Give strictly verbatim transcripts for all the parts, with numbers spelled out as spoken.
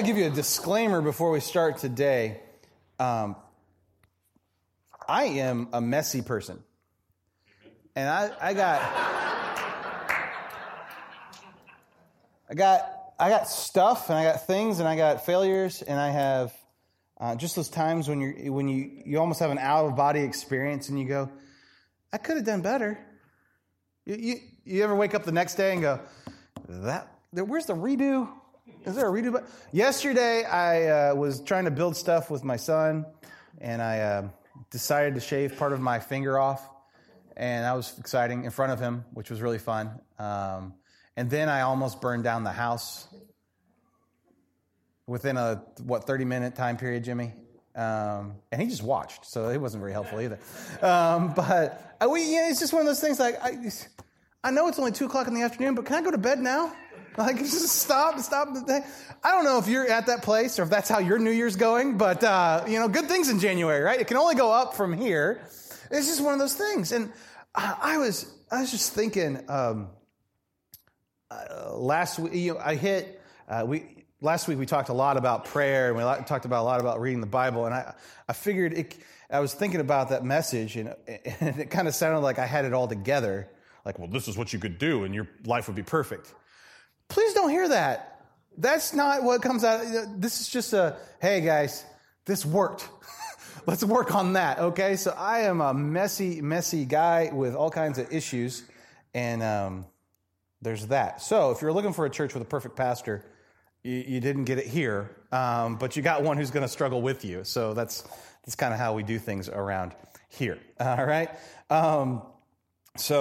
got to give you a disclaimer before we start today. Um, I am a messy person. And I, I got... I got... I got stuff, and I got things, and I got failures, and I have uh, just those times when you when you you almost have an out of body experience, and you go, "I could have done better." You, you you ever wake up the next day and go, "That where's the redo? Is there a redo?" But yesterday, I uh, was trying to build stuff with my son, and I uh, decided to shave part of my finger off, and that was exciting in front of him, which was really fun. Um, And then I almost burned down the house within a, what, thirty-minute time period, Jimmy? Um, and he just watched, so it wasn't very helpful either. Um, but I, we, you know, it's just one of those things, like, I, I know it's only two o'clock in the afternoon, but can I go to bed now? Like, just stop, stop. I don't know if you're at that place or if that's how your New Year's going, but, uh, you know, good things in January, right? It can only go up from here. It's just one of those things. And I, I was I was just thinking... Um, Uh, last week, you know, I hit, uh, we, last week we talked a lot about prayer, and we talked about a lot about reading the Bible, and I, I figured, it, I was thinking about that message, and, and it kind of sounded like I had it all together, like, well, this is what you could do, and your life would be perfect. Please don't hear that. That's not what comes out. This is just a, hey guys, this worked. Let's work on that, okay? So I am a messy, messy guy with all kinds of issues, and, um... there's that. So if you're looking for a church with a perfect pastor, you, you didn't get it here, um, but you got one who's going to struggle with you. So that's that's kind of how we do things around here. All right? Um, so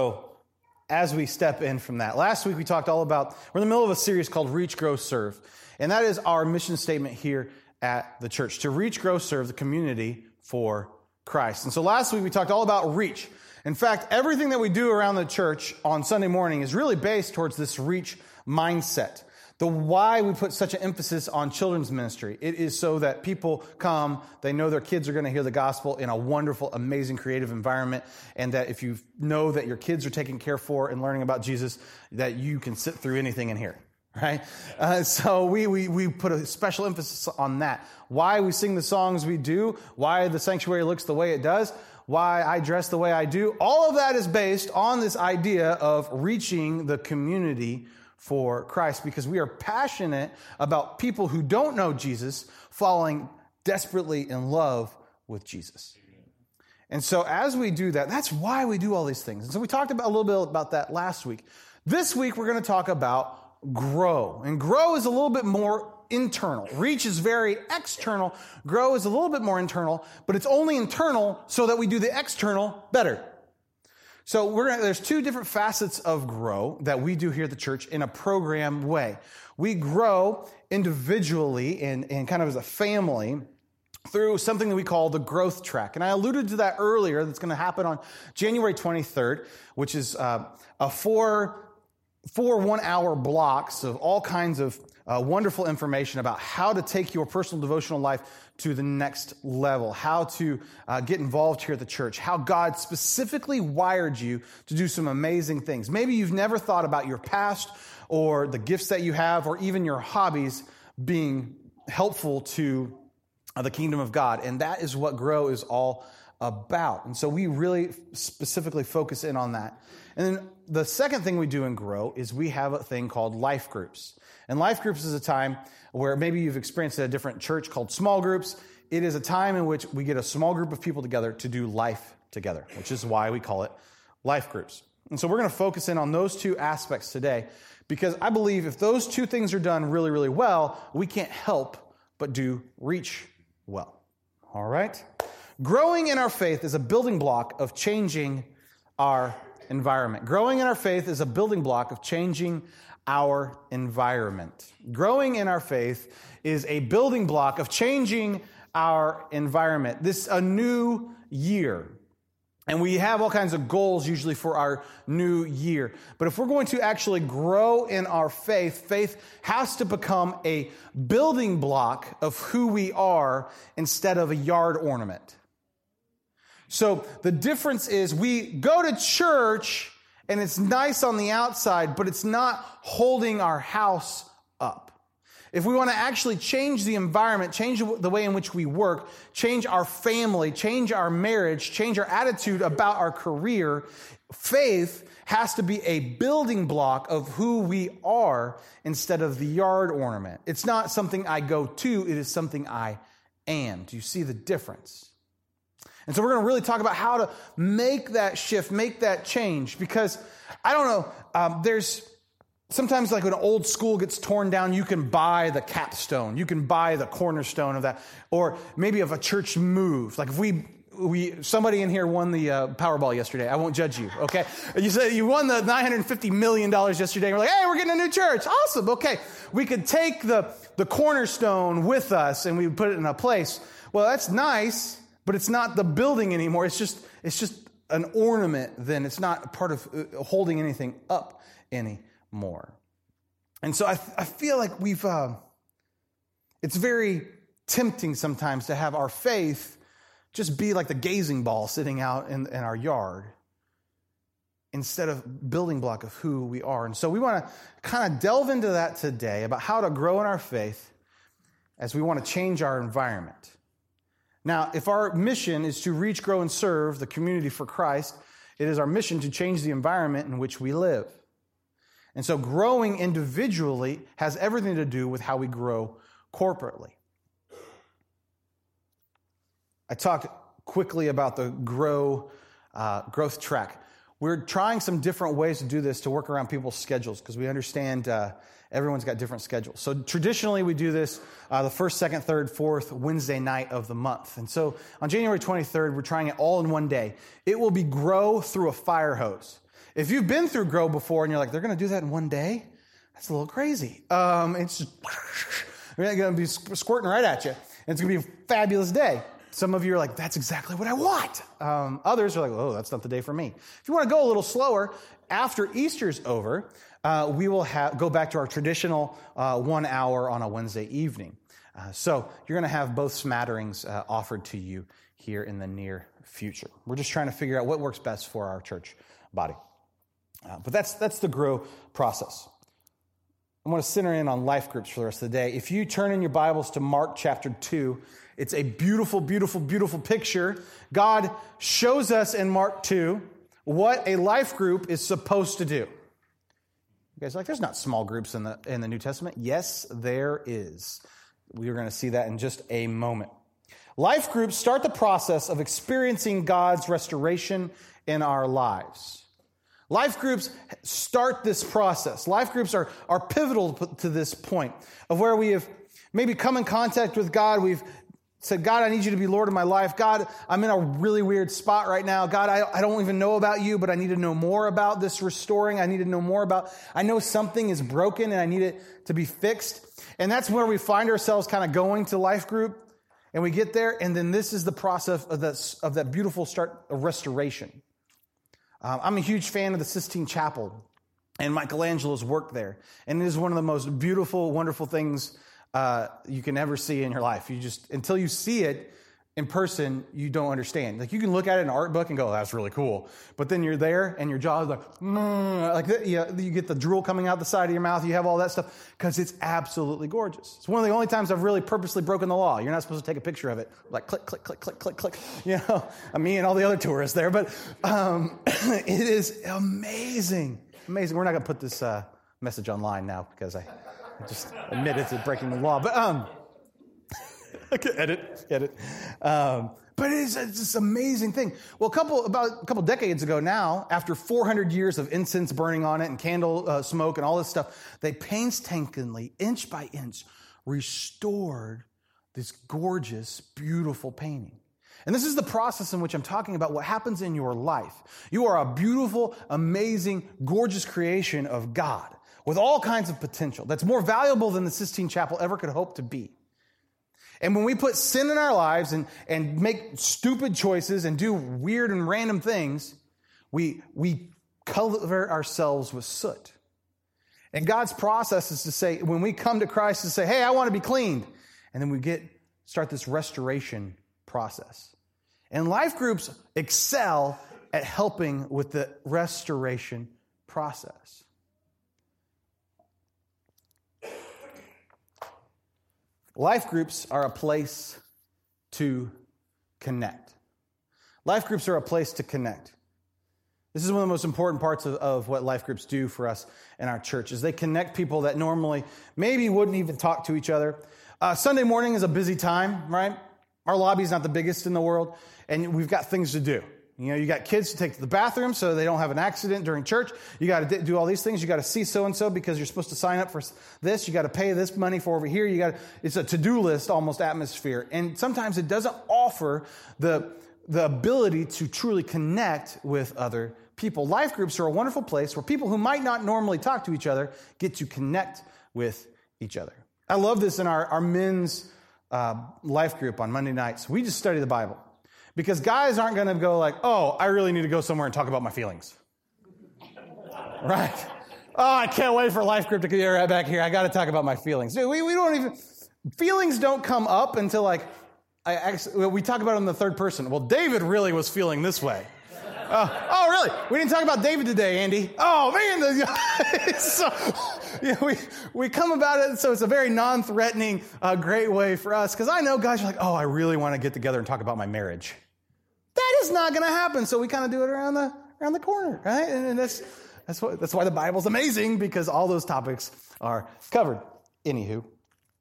as we step in from that, last week we talked all about, we're in the middle of a series called Reach, Grow, Serve. And that is our mission statement here at the church, to reach, grow, serve the community for Christ. And so last week we talked all about reach. In fact, everything that we do around the church on Sunday morning is really based towards this reach mindset. The why we put such an emphasis on children's ministry. It is so that people come, they know their kids are going to hear the gospel in a wonderful, amazing, creative environment, and that if you know that your kids are taken care for and learning about Jesus, that you can sit through anything in here. Right? Uh, so we, we we put a special emphasis on that. Why we sing the songs we do, why the sanctuary looks the way it does, why I dress the way I do. All of that is based on this idea of reaching the community for Christ, because we are passionate about people who don't know Jesus falling desperately in love with Jesus. And so as we do that, that's why we do all these things. And so we talked about a little bit about that last week. This week, we're going to talk about grow. And grow is a little bit more internal. Reach is very external. Grow is a little bit more internal, but it's only internal so that we do the external better. So we're gonna, there's two different facets of grow that we do here at the church in a program way. We grow individually and, and kind of as a family through something that we call the growth track. And I alluded to that earlier. That's going to happen on January twenty-third, which is uh, a four Four one-hour blocks of all kinds of uh, wonderful information about how to take your personal devotional life to the next level, how to uh, get involved here at the church, how God specifically wired you to do some amazing things. Maybe you've never thought about your past or the gifts that you have or even your hobbies being helpful to uh, the kingdom of God, and that is what Grow is all about. And so we really specifically focus in on that. And then the second thing we do in Grow is we have a thing called life groups. And life groups is a time where maybe you've experienced a different church called small groups. It is a time in which we get a small group of people together to do life together, which is why we call it life groups. And so we're going to focus in on those two aspects today, because I believe if those two things are done really, really well, we can't help but do reach well. All right? Growing in our faith is a building block of changing our environment. Growing in our faith is a building block of changing our environment. Growing in our faith is a building block of changing our environment. This is a new year, and we have all kinds of goals usually for our new year. But if we're going to actually grow in our faith, faith has to become a building block of who we are instead of a yard ornament. So the difference is we go to church and it's nice on the outside, but it's not holding our house up. If we want to actually change the environment, change the way in which we work, change our family, change our marriage, change our attitude about our career, faith has to be a building block of who we are instead of the yard ornament. It's not something I go to, it is something I am. Do you see the difference? And so we're going to really talk about how to make that shift, make that change, because I don't know, um, there's... Sometimes like when an old school gets torn down, you can buy the capstone. You can buy the cornerstone of that. Or maybe of a church move. Like if we, we somebody in here won the uh, Powerball yesterday. I won't judge you, okay? You said you won the nine hundred fifty million dollars yesterday. We're like, hey, we're getting a new church. Awesome, okay. We could take the, the cornerstone with us and we would put it in a place. Well, that's nice, but it's not the building anymore. It's just it's just an ornament then. It's not part of uh, holding anything up anymore. More. And so I, th- I feel like we've, uh, it's very tempting sometimes to have our faith just be like the gazing ball sitting out in, in our yard instead of building block of who we are. And so we want to kind of delve into that today about how to grow in our faith as we want to change our environment. Now, if our mission is to reach, grow, and serve the community for Christ, it is our mission to change the environment in which we live. And so growing individually has everything to do with how we grow corporately. I talked quickly about the grow uh, growth track. We're trying some different ways to do this to work around people's schedules because we understand uh, everyone's got different schedules. So traditionally we do this uh, the first, second, third, fourth Wednesday night of the month. And so on January twenty-third, we're trying it all in one day. It will be Grow Through a Fire Hose. If you've been through Grow before and you're like, they're going to do that in one day? That's a little crazy. Um, it's just, they're going to be squirting right at you. And it's going to be a fabulous day. Some of you are like, that's exactly what I want. Um, others are like, oh, that's not the day for me. If you want to go a little slower, after Easter's over, uh, we will ha- go back to our traditional uh, one hour on a Wednesday evening. Uh, so you're going to have both smatterings uh, offered to you here in the near future. We're just trying to figure out what works best for our church body. Uh, but that's that's the grow process. I want to center in on life groups for the rest of the day. If you turn in your Bibles to Mark chapter two, it's a beautiful, beautiful, beautiful picture. God shows us in Mark two what a life group is supposed to do. You guys are like, there's not small groups in the in the New Testament. Yes, there is. We are going to see that in just a moment. Life groups start the process of experiencing God's restoration in our lives. Life groups start this process. Life groups are, are pivotal to this point of where we have maybe come in contact with God. We've said, God, I need you to be Lord of my life. God, I'm in a really weird spot right now. God, I, I don't even know about you, but I need to know more about this restoring. I need to know more about, I know something is broken and I need it to be fixed. And that's where we find ourselves kind of going to life group and we get there. And then this is the process of that, of that beautiful start of restoration. Um, I'm a huge fan of the Sistine Chapel and Michelangelo's work there. And it is one of the most beautiful, wonderful things uh, you can ever see in your life. You just, until you see it in person, you don't understand. Like you can look at it in an art book and go, oh, that's really cool. But then you're there and your jaw is like, mm, like the, you, know, you get the drool coming out the side of your mouth. You have all that stuff because it's absolutely gorgeous. It's one of the only times I've really purposely broken the law. You're not supposed to take a picture of it. Like click, click, click, click, click, click. You know, me and all the other tourists there. But um, it is amazing, amazing. We're not going to put this uh, message online now because I just admitted to breaking the law. But um. Okay, edit, edit. Um, but it is, it's this amazing thing. Well, a couple about a couple decades ago now, after four hundred years of incense burning on it and candle uh, smoke and all this stuff, they painstakingly, inch by inch, restored this gorgeous, beautiful painting. And this is the process in which I'm talking about what happens in your life. You are a beautiful, amazing, gorgeous creation of God with all kinds of potential that's more valuable than the Sistine Chapel ever could hope to be. And when we put sin in our lives and, and make stupid choices and do weird and random things, we, we cover ourselves with soot. And God's process is to say, when we come to Christ and say, hey, I want to be cleaned. And then we get start this restoration process. And life groups excel at helping with the restoration process. Life groups are a place to connect. Life groups are a place to connect. This is one of the most important parts of, of what life groups do for us in our church, is they connect people that normally maybe wouldn't even talk to each other. Uh, Sunday morning is a busy time, right? Our lobby's not the biggest in the world, and we've got things to do. You know, you got kids to take to the bathroom so they don't have an accident during church. You got to do all these things. You got to see so-and-so because you're supposed to sign up for this. You got to pay this money for over here. You got to, it's a to-do list almost atmosphere. And sometimes it doesn't offer the, the ability to truly connect with other people. Life groups are a wonderful place where people who might not normally talk to each other get to connect with each other. I love this in our, our men's uh, life group on Monday nights. We just study the Bible. Because guys aren't going to go like, oh, I really need to go somewhere and talk about my feelings. Right? Oh, I can't wait for life group to get right back here. I got to talk about my feelings. Dude, we, we don't even, feelings don't come up until like, I actually, we talk about it in the third person. Well, David really was feeling this way. Uh, oh, really? We didn't talk about David today, Andy. Oh, man. It's so, you know, we, we come about it, so it's a very non-threatening, uh, great way for us. Because I know guys are like, oh, I really want to get together and talk about my marriage. That is not going to happen. So we kind of do it around the around the corner, right? And, and that's that's what that's why the Bible's amazing, because all those topics are covered. Anywho,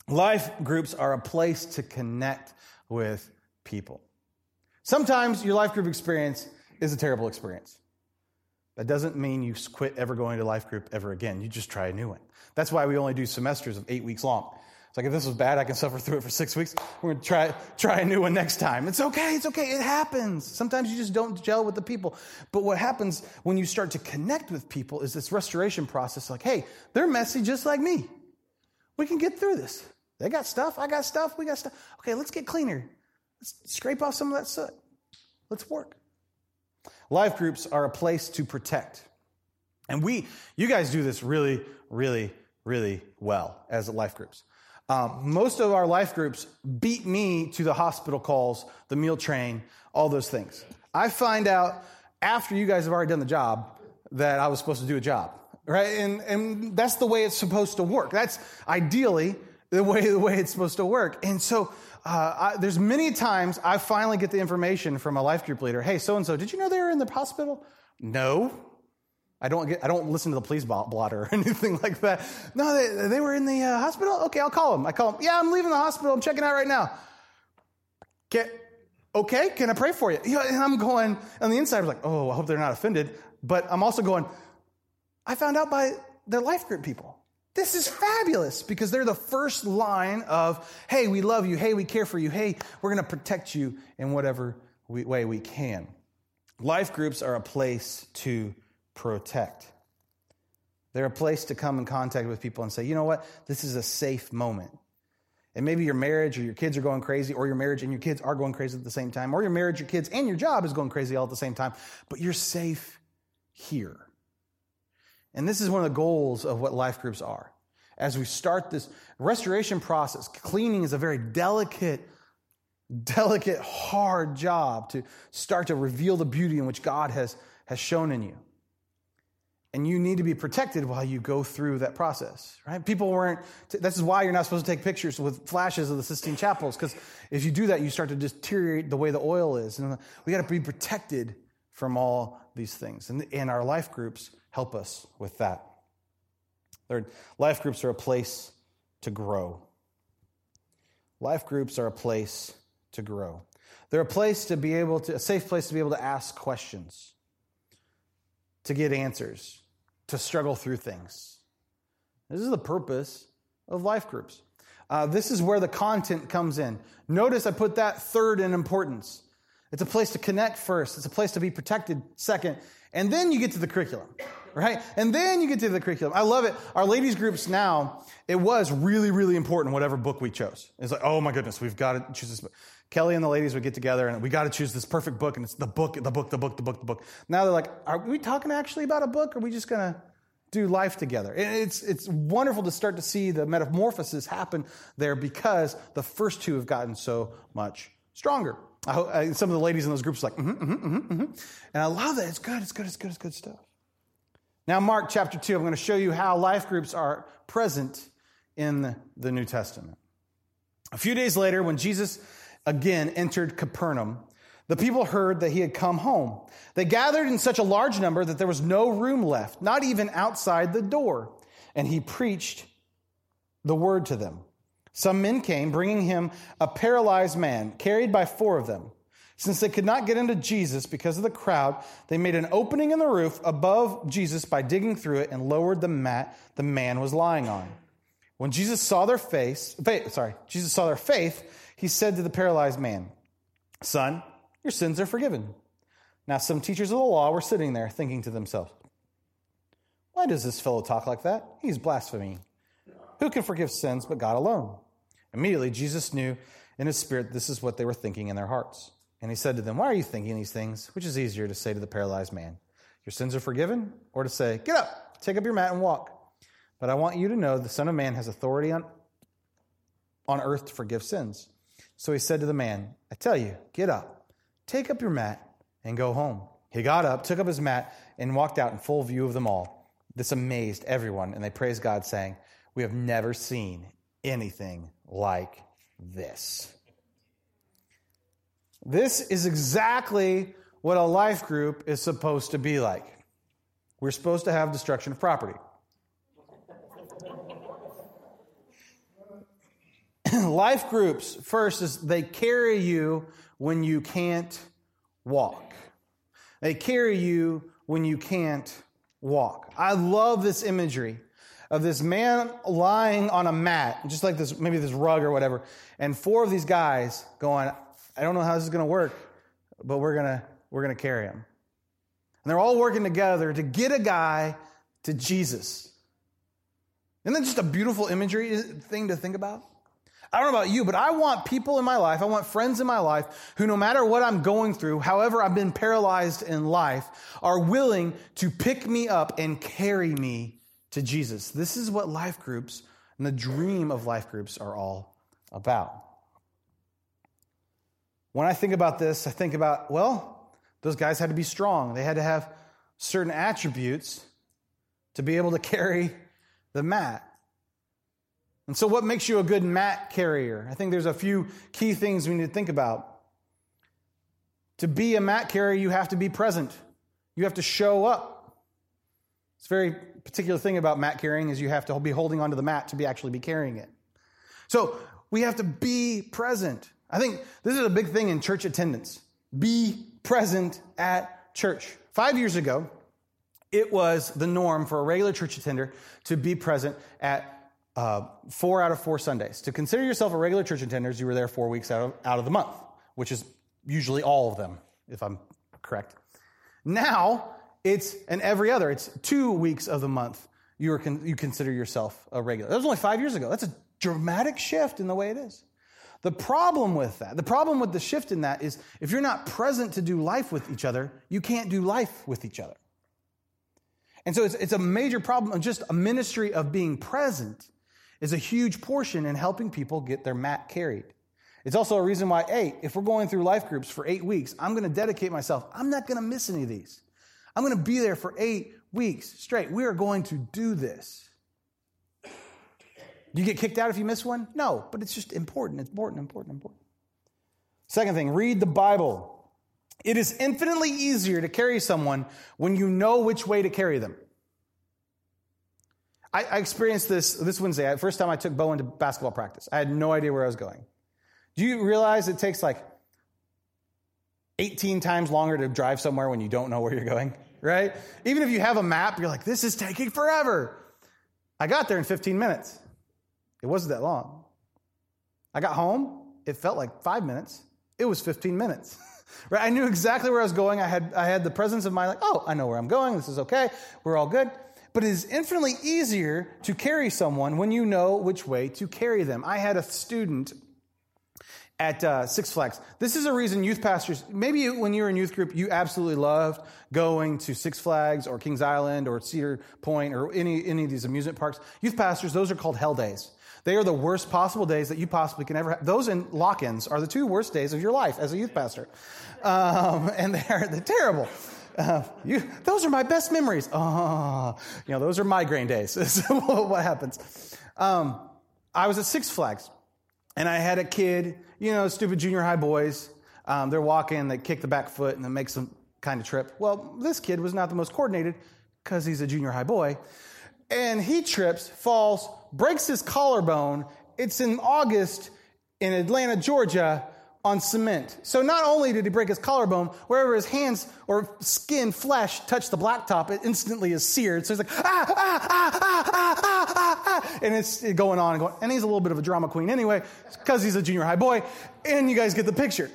life groups are a place to connect with people. Sometimes your life group experience is a terrible experience. That doesn't mean you quit ever going to life group ever again. You just try a new one. That's why we only do semesters of eight weeks long. It's like, if this was bad, I can suffer through it for six weeks. We're going to try try a new one next time. It's okay. It's okay. It happens. Sometimes you just don't gel with the people. But what happens when you start to connect with people is this restoration process. Like, hey, they're messy just like me. We can get through this. They got stuff. I got stuff. We got stuff. Okay, let's get cleaner. Let's scrape off some of that soot. Let's work. Life groups are a place to protect. And we, you guys do this really, really, really well as life groups. Um, most of our life groups beat me to the hospital calls, the meal train, all those things. I find out after you guys have already done the job that I was supposed to do a job, right? And and that's the way it's supposed to work. That's ideally the way the way it's supposed to work. And so uh, I, there's many times I finally get the information from a life group leader. Hey, so and so, did you know they were in the hospital? No. I don't get, I don't listen to the police blotter or anything like that. No, they, they were in the uh, hospital? Okay, I'll call them. I call them. Yeah, I'm leaving the hospital. I'm checking out right now. Get, okay, can I pray for you? You know, and I'm going, on the inside, I was like, oh, I hope they're not offended. But I'm also going, I found out by their life group people. This is fabulous, because they're the first line of, hey, we love you. Hey, we care for you. Hey, we're going to protect you in whatever we, way we can. Life groups are a place to protect. They're a place to come in contact with people and say, you know what, this is a safe moment. And maybe your marriage or your kids are going crazy, or your marriage and your kids are going crazy at the same time, or your marriage, your kids, and your job is going crazy all at the same time, but you're safe here. And this is one of the goals of what life groups are. As we start this restoration process, cleaning is a very delicate delicate, hard job to start to reveal the beauty in which God has has shown in you. And you need to be protected while you go through that process, right? People weren't, t- this is why you're not supposed to take pictures with flashes of the Sistine Chapels, because if you do that, you start to deteriorate the way the oil is. And we got to be protected from all these things. And, and our life groups help us with that. Third, life groups are a place to grow. Life groups are a place to grow. They're a place to be able to, a safe place to be able to ask questions, to get answers, to struggle through things. This is the purpose of life groups. Uh, this is where the content comes in. Notice I put that third in importance. It's a place to connect first. It's a place to be protected second. And then you get to the curriculum, right? And then you get to the curriculum. I love it. Our ladies groups now, it was really, really important, whatever book we chose. It's like, oh my goodness, we've got to choose this book. Kelly and the ladies would get together, and we got to choose this perfect book, and it's the book, the book, the book, the book, the book. Now they're like, are we talking actually about a book, or are we just going to do life together? And it's it's wonderful to start to see the metamorphosis happen there, because the first two have gotten so much stronger. I hope, I, some of the ladies in those groups are like, mm-hmm, mm-hmm, mm-hmm. And I love that. It's good, it's good, it's good, it's good stuff. Now, Mark chapter two, I'm going to show you how life groups are present in the New Testament. A few days later, when Jesus again entered Capernaum, the people heard that he had come home. They gathered in such a large number that there was no room left, not even outside the door. And he preached the word to them. Some men came, bringing him a paralyzed man, carried by four of them. Since they could not get into Jesus because of the crowd, they made an opening in the roof above Jesus by digging through it and lowered the mat the man was lying on. When Jesus saw their face, sorry, Jesus saw their faith, he said to the paralyzed man, "Son, your sins are forgiven." Now some teachers of the law were sitting there thinking to themselves, "Why does this fellow talk like that? He's blaspheming. Who can forgive sins but God alone?" Immediately Jesus knew in his spirit this is what they were thinking in their hearts. And he said to them, "Why are you thinking these things? Which is easier to say to the paralyzed man, 'Your sins are forgiven,' or to say, 'Get up, take up your mat and walk'? But I want you to know the Son of Man has authority on, on earth to forgive sins." So he said to the man, "I tell you, get up, take up your mat and go home." He got up, took up his mat, and walked out in full view of them all. This amazed everyone, and they praised God, saying, "We have never seen anything like this." This is exactly what a life group is supposed to be like. We're supposed to have destruction of property. Life groups, first, is they carry you when you can't walk. They carry you when you can't walk. I love this imagery of this man lying on a mat, just like this, maybe this rug or whatever, and four of these guys going, "I don't know how this is going to work, but we're going to we're going to carry him." And they're all working together to get a guy to Jesus. Isn't that just a beautiful imagery thing to think about? I don't know about you, but I want people in my life, I want friends in my life who, no matter what I'm going through, however I've been paralyzed in life, are willing to pick me up and carry me to Jesus. This is what life groups and the dream of life groups are all about. When I think about this, I think about, well, those guys had to be strong. They had to have certain attributes to be able to carry the mat. And so what makes you a good mat carrier? I think there's a few key things we need to think about. To be a mat carrier, you have to be present. You have to show up. It's a very particular thing about mat carrying is you have to be holding onto the mat to be actually be carrying it. So we have to be present. I think this is a big thing in church attendance. Be present at church. Five years ago, it was the norm for a regular church attender to be present at uh, four out of four Sundays. To consider yourself a regular church attender, you were there four weeks out of, out of the month, which is usually all of them, if I'm correct. Now, it's and every other. It's two weeks of the month you, are con- you consider yourself a regular. That was only five years ago. That's a dramatic shift in the way it is. The problem with that, the problem with the shift in that is if you're not present to do life with each other, you can't do life with each other. And so it's, it's a major problem. Just a ministry of being present is a huge portion in helping people get their mat carried. It's also a reason why, hey, if we're going through life groups for eight weeks, I'm going to dedicate myself. I'm not going to miss any of these. I'm going to be there for eight weeks straight. We are going to do this. Do you get kicked out if you miss one? No, but it's just important. It's important, important, important. Second thing, read the Bible. It is infinitely easier to carry someone when you know which way to carry them. I, I experienced this this Wednesday. The first time I took Bowen to basketball practice, I had no idea where I was going. Do you realize it takes like eighteen times longer to drive somewhere when you don't know where you're going, right? Even if you have a map, you're like, this is taking forever. I got there in fifteen minutes. It wasn't that long. I got home. It felt like five minutes. It was fifteen minutes. Right? I knew exactly where I was going. I had I had the presence of mind like, oh, I know where I'm going. This is okay. We're all good. But it is infinitely easier to carry someone when you know which way to carry them. I had a student at uh, Six Flags. This is a reason youth pastors, maybe when you were in youth group, you absolutely loved going to Six Flags or Kings Island or Cedar Point or any, any of these amusement parks. Youth pastors, those are called hell days. They are the worst possible days that you possibly can ever have. Those and lock-ins are the two worst days of your life as a youth pastor. Um, and they are, they're terrible. Uh, you, those are my best memories. Oh, you know, those are migraine days. What happens? Um, I was at Six Flags. And I had a kid, you know, stupid junior high boys. Um, they're walking, they kick the back foot, and they make some kind of trip. Well, this kid was not the most coordinated because he's a junior high boy. And he trips, falls, breaks his collarbone. It's in August in Atlanta, Georgia, on cement. So not only did he break his collarbone, wherever his hands or skin, flesh, touch the blacktop, it instantly is seared. So he's like, ah, ah, ah, ah, ah, ah, ah, ah. And it's going on and going. And he's a little bit of a drama queen anyway, because he's a junior high boy. And you guys get the picture.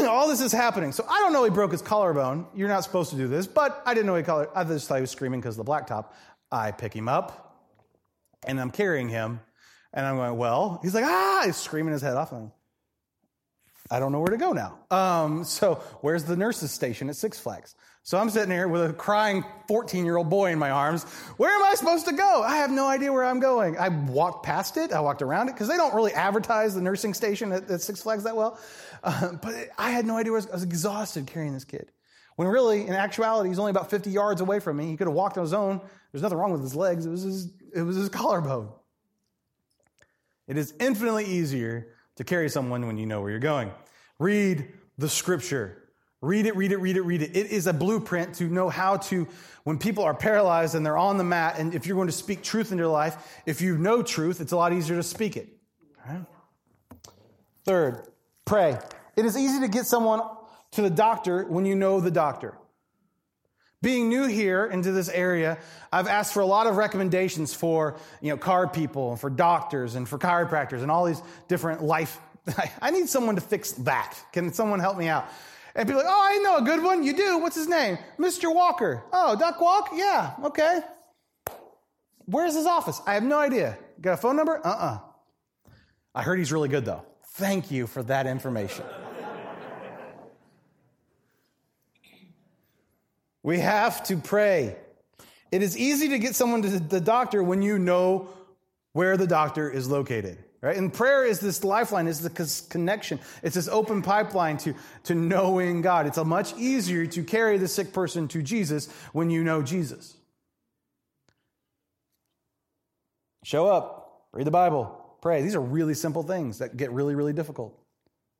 All this is happening. So I don't know he broke his collarbone. You're not supposed to do this, but I didn't know he collared. I just thought he was screaming because of the blacktop. I pick him up, and I'm carrying him, and I'm going, well, he's like, ah, he's screaming his head off. And I don't know where to go now. Um, so where's the nurse's station at Six Flags? So I'm sitting here with a crying fourteen-year-old boy in my arms. Where am I supposed to go? I have no idea where I'm going. I walked past it. I walked around it because they don't really advertise the nursing station at, at Six Flags that well. Uh, but it, I had no idea where I was, I was exhausted carrying this kid. When really, in actuality, he's only about fifty yards away from me. He could have walked on his own. There's nothing wrong with his legs. It was his, it was his collarbone. It is infinitely easier to carry someone when you know where you're going. Read the scripture. Read it, read it, read it, read it. It is a blueprint to know how to, when people are paralyzed and they're on the mat, and if you're going to speak truth into your life, if you know truth, it's a lot easier to speak it. All right? Third, pray. It is easy to get someone to the doctor when you know the doctor. Being new here into this area, I've asked for a lot of recommendations for, you know, car people, and for doctors, and for chiropractors, and all these different life. I need someone to fix that. Can someone help me out? And people are like, oh, I know a good one. You do? What's his name? Mister Walker. Oh, Doc Walk? Yeah, okay. Where's his office? I have no idea. Got a phone number? Uh-uh. I heard he's really good, though. Thank you for that information. We have to pray. It is easy to get someone to the doctor when you know where the doctor is located. Right? And prayer is this lifeline, is the connection. It's this open pipeline to, to knowing God. It's a much easier to carry the sick person to Jesus when you know Jesus. Show up, read the Bible, pray. These are really simple things that get really, really difficult.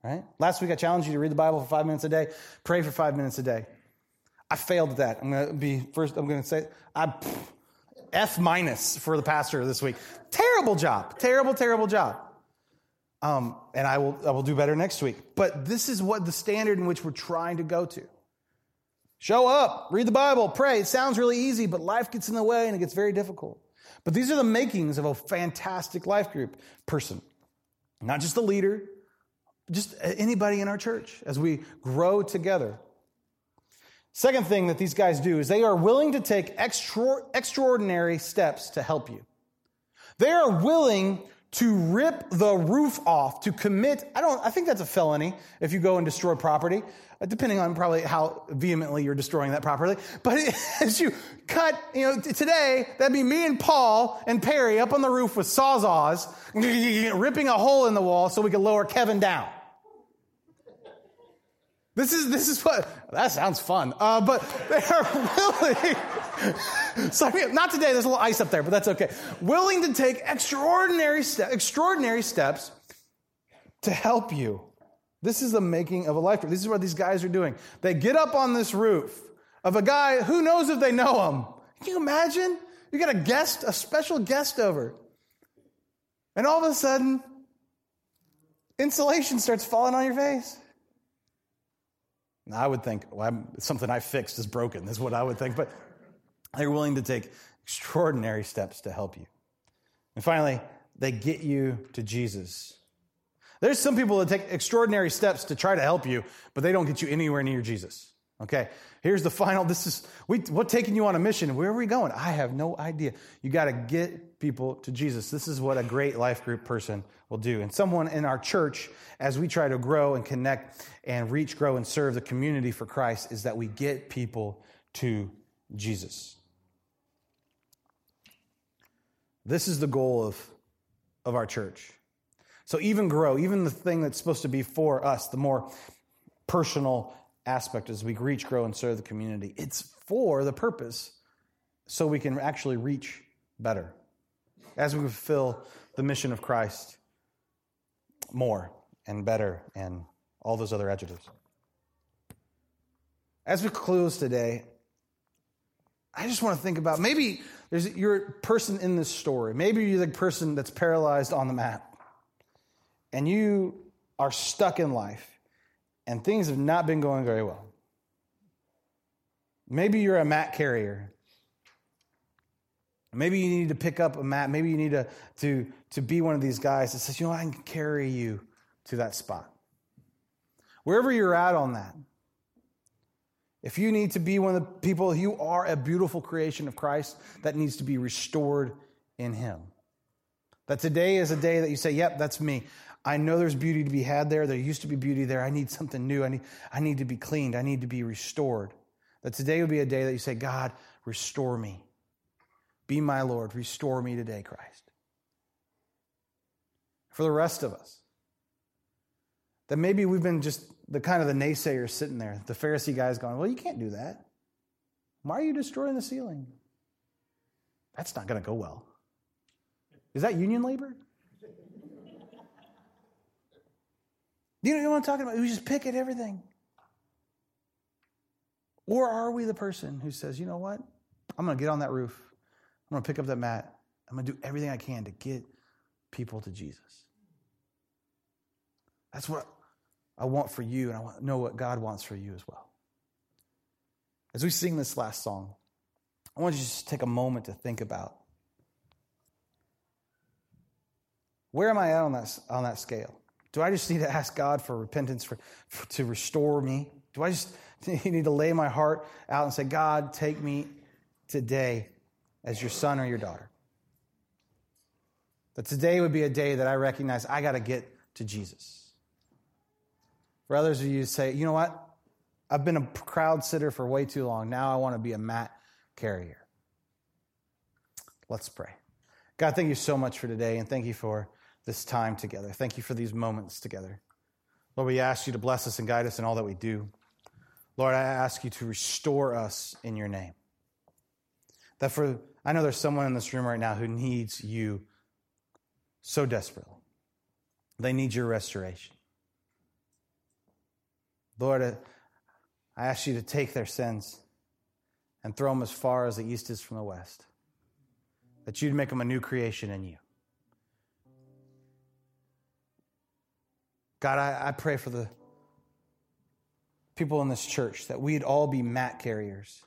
Right? Last week I challenged you to read the Bible for five minutes a day, pray for five minutes a day. I failed at that. I'm going to be first, I'm going to say, I F minus for the pastor this week. Terrible job. Terrible, terrible job. Um, and I will I will do better next week. But this is what the standard in which we're trying to go to. Show up, read the Bible, pray. It sounds really easy, but life gets in the way and it gets very difficult. But these are the makings of a fantastic life group person. Not just a leader, just anybody in our church as we grow together. Second thing that these guys do is they are willing to take extra, extraordinary steps to help you. They are willing to rip the roof off, to commit. I don't. I think that's a felony if you go and destroy property, depending on probably how vehemently you're destroying that property. But it, as you cut, you know, today, that'd be me and Paul and Perry up on the roof with sawzalls, ripping a hole in the wall so we could lower Kevin down. This is this is what that sounds fun. Uh, but they are willing. Sorry, not today. There's a little ice up there, but that's okay. Willing to take extraordinary steps, extraordinary steps to help you. This is the making of a life group. This is what these guys are doing. They get up on this roof of a guy who knows if they know him. Can you imagine? You got a guest, a special guest over, and all of a sudden, insulation starts falling on your face. Now, I would think, well, I'm, something I fixed is broken. That's what I would think. But they're willing to take extraordinary steps to help you. And finally, they get you to Jesus. There's some people that take extraordinary steps to try to help you, but they don't get you anywhere near Jesus. Okay, here's the final. This is, we, we're taking you on a mission. Where are we going? I have no idea. You got to get people to Jesus. This is what a great life group person will do. And someone in our church, as we try to grow and connect and reach, grow, and serve the community for Christ, is that we get people to Jesus. This is the goal of, of our church. So even grow, even the thing that's supposed to be for us, the more personal aspect as we reach, grow, and serve the community. It's for the purpose so we can actually reach better as we fulfill the mission of Christ. more and better and all those other adjectives. As we close today, I just want to think about, maybe there's you're a person in this story. Maybe you're the person that's paralyzed on the map, and you are stuck in life, and things have not been going very well. Maybe you're a mat carrier. Maybe you need to pick up a mat. Maybe you need to, to, to be one of these guys that says, you know, I can carry you to that spot. Wherever you're at on that, if you need to be one of the people, you are a beautiful creation of Christ that needs to be restored in Him. That today is a day that you say, yep, that's me. I know there's beauty to be had there. There used to be beauty there. I need something new. I need, I need to be cleaned. I need to be restored. That today would be a day that you say, God, restore me. Be my Lord. Restore me today, Christ. For the rest of us, that maybe we've been just the kind of the naysayers sitting there, the Pharisee guys going, well, you can't do that. Why are you destroying the ceiling? That's not going to go well. Is that union labor? You know what I'm talking about? We just pick at everything. Or are we the person who says, you know what? I'm going to get on that roof. I'm going to pick up that mat. I'm going to do everything I can to get people to Jesus. That's what I want for you, and I want to know what God wants for you as well. As we sing this last song, I want you to just take a moment to think about, where am I at on that, on that scale? Do I just need to ask God for repentance for, for to restore me? Do I just need to lay my heart out and say, God, take me today as your son or your daughter? That today would be a day that I recognize I got to get to Jesus. For others of you, say, you know what? I've been a crowd sitter for way too long. Now I want to be a mat carrier. Let's pray. God, thank you so much for today, and thank you for this time together. Thank you for these moments together. Lord, we ask you to bless us and guide us in all that we do. Lord, I ask you to restore us in your name. That for, I know there's someone in this room right now who needs you so desperately. They need your restoration. Lord, I ask you to take their sins and throw them as far as the east is from the west. That you'd make them a new creation in you. God, I, I pray for the people in this church, that we'd all be mat carriers.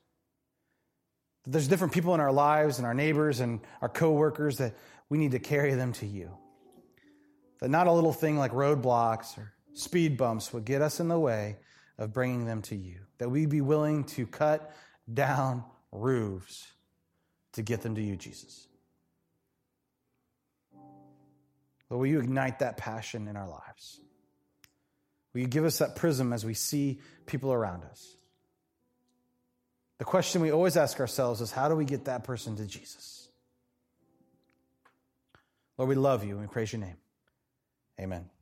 That there's different people in our lives and our neighbors and our coworkers that we need to carry them to you. That not a little thing like roadblocks or speed bumps would get us in the way of bringing them to you. That we'd be willing to cut down roofs to get them to you, Jesus. Lord, will you ignite that passion in our lives? Will you give us that prism as we see people around us? The question we always ask ourselves is, how do we get that person to Jesus? Lord, we love you and we praise your name. Amen.